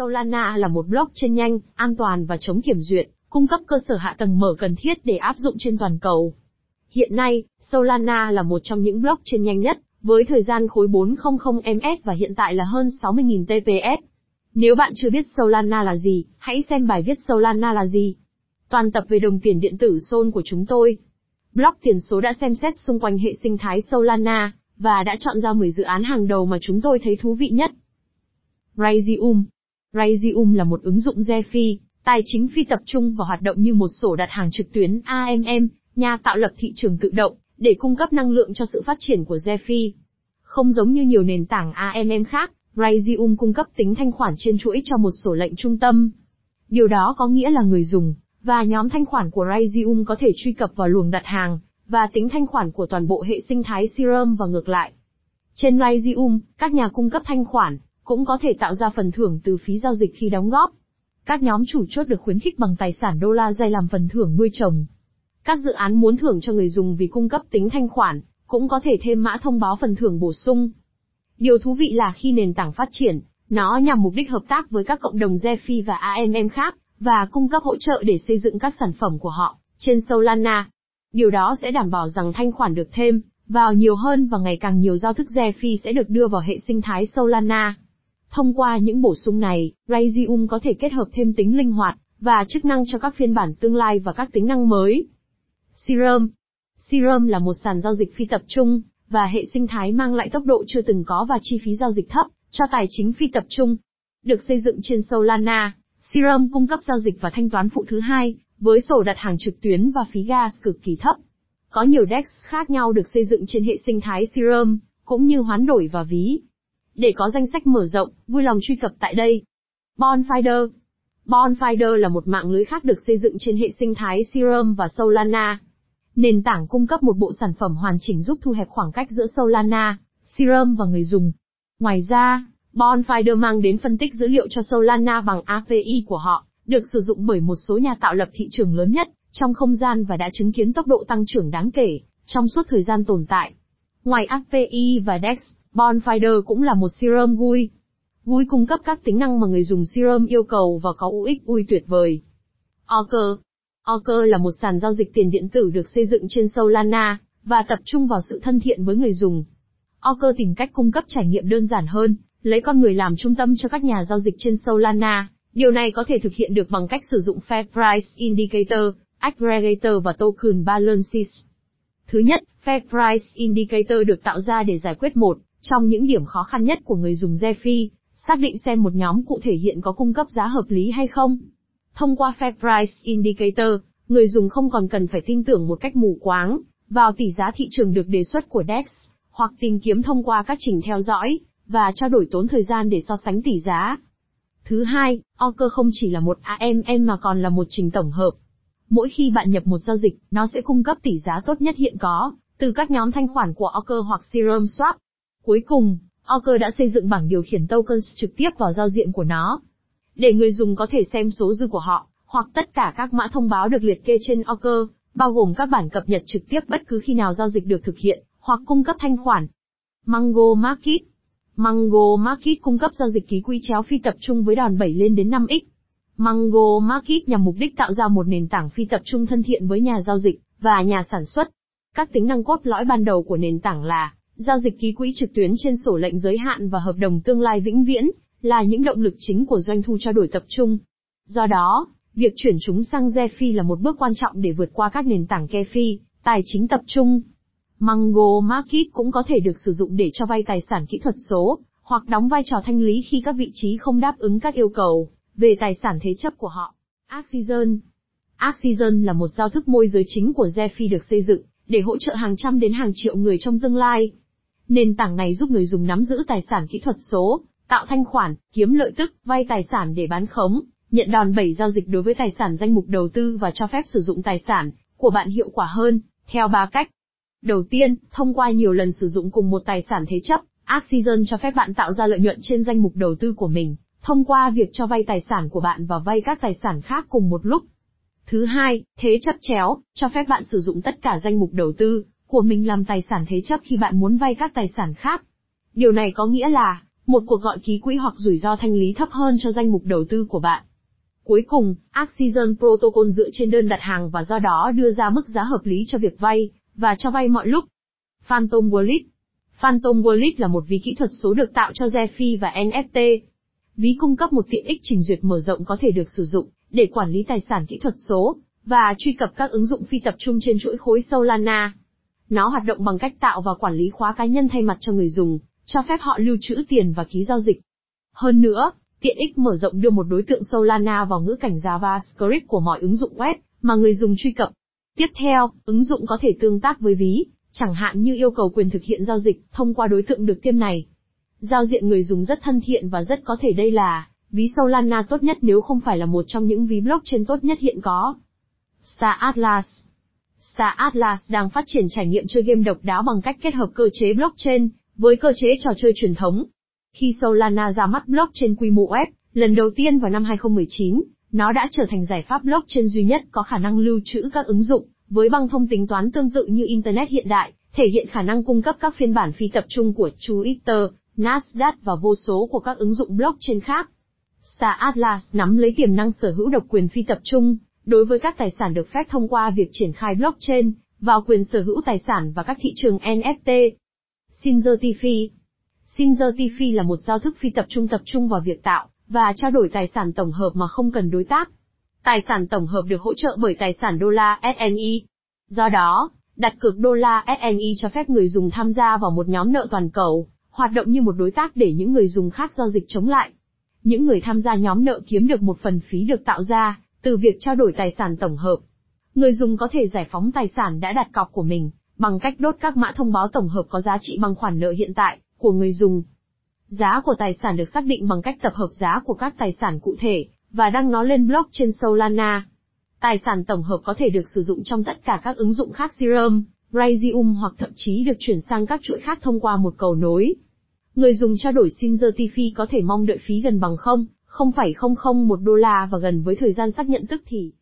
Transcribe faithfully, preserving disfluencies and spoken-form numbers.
Solana là một blockchain nhanh, an toàn và chống kiểm duyệt, cung cấp cơ sở hạ tầng mở cần thiết để áp dụng trên toàn cầu. Hiện nay, Solana là một trong những blockchain nhanh nhất, với thời gian khối bốn trăm ms và hiện tại là hơn sáu mươi nghìn tê pê ét. Nếu bạn chưa biết Solana là gì, hãy xem bài viết Solana là gì. Toàn tập về đồng tiền điện tử Sol của chúng tôi. Blog Tiền Số đã xem xét xung quanh hệ sinh thái Solana, và đã chọn ra mười dự án hàng đầu mà chúng tôi thấy thú vị nhất. Raydium. Raydium là một ứng dụng DeFi, tài chính phi tập trung và hoạt động như một sổ đặt hàng trực tuyến a em em, nhà tạo lập thị trường tự động, để cung cấp năng lượng cho sự phát triển của DeFi. Không giống như nhiều nền tảng a em em khác, Raydium cung cấp tính thanh khoản trên chuỗi cho một sổ lệnh trung tâm. Điều đó có nghĩa là người dùng, và nhóm thanh khoản của Raydium có thể truy cập vào luồng đặt hàng, và tính thanh khoản của toàn bộ hệ sinh thái Serum và ngược lại. Trên Raydium, các nhà cung cấp thanh khoản cũng có thể tạo ra phần thưởng từ phí giao dịch khi đóng góp. Các nhóm chủ chốt được khuyến khích bằng tài sản đô la dây làm phần thưởng nuôi trồng. Các dự án muốn thưởng cho người dùng vì cung cấp tính thanh khoản, cũng có thể thêm mã thông báo phần thưởng bổ sung. Điều thú vị là khi nền tảng phát triển, nó nhằm mục đích hợp tác với các cộng đồng DeFi và a em em khác, và cung cấp hỗ trợ để xây dựng các sản phẩm của họ trên Solana. Điều đó sẽ đảm bảo rằng thanh khoản được thêm vào nhiều hơn và ngày càng nhiều giao thức DeFi sẽ được đưa vào hệ sinh thái Solana. Thông qua những bổ sung này, Raydium có thể kết hợp thêm tính linh hoạt và chức năng cho các phiên bản tương lai và các tính năng mới. Serum. Serum là một sàn giao dịch phi tập trung và hệ sinh thái mang lại tốc độ chưa từng có và chi phí giao dịch thấp cho tài chính phi tập trung. Được xây dựng trên Solana, Serum cung cấp giao dịch và thanh toán phụ thứ hai, với sổ đặt hàng trực tuyến và phí gas cực kỳ thấp. Có nhiều đê e ích khác nhau được xây dựng trên hệ sinh thái Serum, cũng như hoán đổi và ví. Để có danh sách mở rộng, vui lòng truy cập tại đây. Bonfire. Bonfire là một mạng lưới khác được xây dựng trên hệ sinh thái Serum và Solana. Nền tảng cung cấp một bộ sản phẩm hoàn chỉnh giúp thu hẹp khoảng cách giữa Solana, Serum và người dùng. Ngoài ra, Bonfire mang đến phân tích dữ liệu cho Solana bằng a pê i của họ, được sử dụng bởi một số nhà tạo lập thị trường lớn nhất trong không gian và đã chứng kiến tốc độ tăng trưởng đáng kể trong suốt thời gian tồn tại. Ngoài a pê i và đê e ích, Bonfire cũng là một Serum giê u i. giê u i cung cấp các tính năng mà người dùng Serum yêu cầu và có u ích u i tuyệt vời. Orca. Orca là một sàn giao dịch tiền điện tử được xây dựng trên Solana và tập trung vào sự thân thiện với người dùng. Orca tìm cách cung cấp trải nghiệm đơn giản hơn, lấy con người làm trung tâm cho các nhà giao dịch trên Solana. Điều này có thể thực hiện được bằng cách sử dụng Fair Price Indicator, Aggregator và Token Balances. Thứ nhất, Fair Price Indicator được tạo ra để giải quyết một trong những điểm khó khăn nhất của người dùng DeFi, xác định xem một nhóm cụ thể hiện có cung cấp giá hợp lý hay không. Thông qua Fair Price Indicator, người dùng không còn cần phải tin tưởng một cách mù quáng vào tỷ giá thị trường được đề xuất của đê e ích, hoặc tìm kiếm thông qua các trình theo dõi và trao đổi tốn thời gian để so sánh tỷ giá. Thứ hai, Orca không chỉ là một a em em mà còn là một trình tổng hợp. Mỗi khi bạn nhập một giao dịch, nó sẽ cung cấp tỷ giá tốt nhất hiện có, từ các nhóm thanh khoản của Orca hoặc Serum Swap. Cuối cùng, Orca đã xây dựng bảng điều khiển tokens trực tiếp vào giao diện của nó, để người dùng có thể xem số dư của họ, hoặc tất cả các mã thông báo được liệt kê trên Orca, bao gồm các bản cập nhật trực tiếp bất cứ khi nào giao dịch được thực hiện, hoặc cung cấp thanh khoản. Mango Market. Mango Market cung cấp giao dịch ký quỹ chéo phi tập trung với đòn bẩy lên đến năm x. Mango Market nhằm mục đích tạo ra một nền tảng phi tập trung thân thiện với nhà giao dịch và nhà sản xuất. Các tính năng cốt lõi ban đầu của nền tảng là giao dịch ký quỹ trực tuyến trên sổ lệnh giới hạn và hợp đồng tương lai vĩnh viễn là những động lực chính của doanh thu trao đổi tập trung. Do đó, việc chuyển chúng sang DeFi là một bước quan trọng để vượt qua các nền tảng KeFi, tài chính tập trung. Mango Market cũng có thể được sử dụng để cho vay tài sản kỹ thuật số, hoặc đóng vai trò thanh lý khi các vị trí không đáp ứng các yêu cầu về tài sản thế chấp của họ. Axision. Axision là một giao thức môi giới chính của DeFi được xây dựng để hỗ trợ hàng trăm đến hàng triệu người trong tương lai. Nền tảng này giúp người dùng nắm giữ tài sản kỹ thuật số, tạo thanh khoản, kiếm lợi tức, vay tài sản để bán khống, nhận đòn bẩy giao dịch đối với tài sản danh mục đầu tư và cho phép sử dụng tài sản của bạn hiệu quả hơn, theo ba cách. Đầu tiên, thông qua nhiều lần sử dụng cùng một tài sản thế chấp, Axision cho phép bạn tạo ra lợi nhuận trên danh mục đầu tư của mình, thông qua việc cho vay tài sản của bạn và vay các tài sản khác cùng một lúc. Thứ hai, thế chấp chéo, cho phép bạn sử dụng tất cả danh mục đầu tư của mình làm tài sản thế chấp khi bạn muốn vay các tài sản khác. Điều này có nghĩa là, một cuộc gọi ký quỹ hoặc rủi ro thanh lý thấp hơn cho danh mục đầu tư của bạn. Cuối cùng, Axision Protocol dựa trên đơn đặt hàng và do đó đưa ra mức giá hợp lý cho việc vay, và cho vay mọi lúc. Phantom Wallet Phantom Wallet là một ví kỹ thuật số được tạo cho DeFi và en ép tê. Ví cung cấp một tiện ích trình duyệt mở rộng có thể được sử dụng để quản lý tài sản kỹ thuật số, và truy cập các ứng dụng phi tập trung trên chuỗi khối Solana. Nó hoạt động bằng cách tạo và quản lý khóa cá nhân thay mặt cho người dùng, cho phép họ lưu trữ tiền và ký giao dịch. Hơn nữa, tiện ích mở rộng đưa một đối tượng Solana vào ngữ cảnh JavaScript của mọi ứng dụng web mà người dùng truy cập. Tiếp theo, ứng dụng có thể tương tác với ví, chẳng hạn như yêu cầu quyền thực hiện giao dịch thông qua đối tượng được tiêm này. Giao diện người dùng rất thân thiện và rất có thể đây là ví Solana tốt nhất nếu không phải là một trong những ví blockchain tốt nhất hiện có. Star Atlas Star Atlas đang phát triển trải nghiệm chơi game độc đáo bằng cách kết hợp cơ chế blockchain với cơ chế trò chơi truyền thống. Khi Solana ra mắt blockchain quy mô web lần đầu tiên vào năm hai không một chín, nó đã trở thành giải pháp blockchain duy nhất có khả năng lưu trữ các ứng dụng với băng thông tính toán tương tự như Internet hiện đại, thể hiện khả năng cung cấp các phiên bản phi tập trung của Twitter, Nasdaq và vô số của các ứng dụng blockchain khác. Star Atlas nắm lấy tiềm năng sở hữu độc quyền phi tập trung đối với các tài sản được phép thông qua việc triển khai blockchain vào quyền sở hữu tài sản và các thị trường en ép tê. Synthetify Synthetify là một giao thức phi tập trung tập trung vào việc tạo và trao đổi tài sản tổng hợp mà không cần đối tác. Tài sản tổng hợp được hỗ trợ bởi tài sản đô la ét en i. Do đó, đặt cược đô la ét en i cho phép người dùng tham gia vào một nhóm nợ toàn cầu, hoạt động như một đối tác để những người dùng khác giao dịch chống lại. Những người tham gia nhóm nợ kiếm được một phần phí được tạo ra từ việc trao đổi tài sản tổng hợp. Người dùng có thể giải phóng tài sản đã đặt cọc của mình bằng cách đốt các mã thông báo tổng hợp có giá trị bằng khoản nợ hiện tại của người dùng. Giá của tài sản được xác định bằng cách tập hợp giá của các tài sản cụ thể và đăng nó lên blockchain Solana. Tài sản tổng hợp có thể được sử dụng trong tất cả các ứng dụng khác Serum, Raydium hoặc thậm chí được chuyển sang các chuỗi khác thông qua một cầu nối. Người dùng trao đổi Synthetify có thể mong đợi phí gần bằng không, không phẩy không không một đô la và gần với thời gian xác nhận tức thì.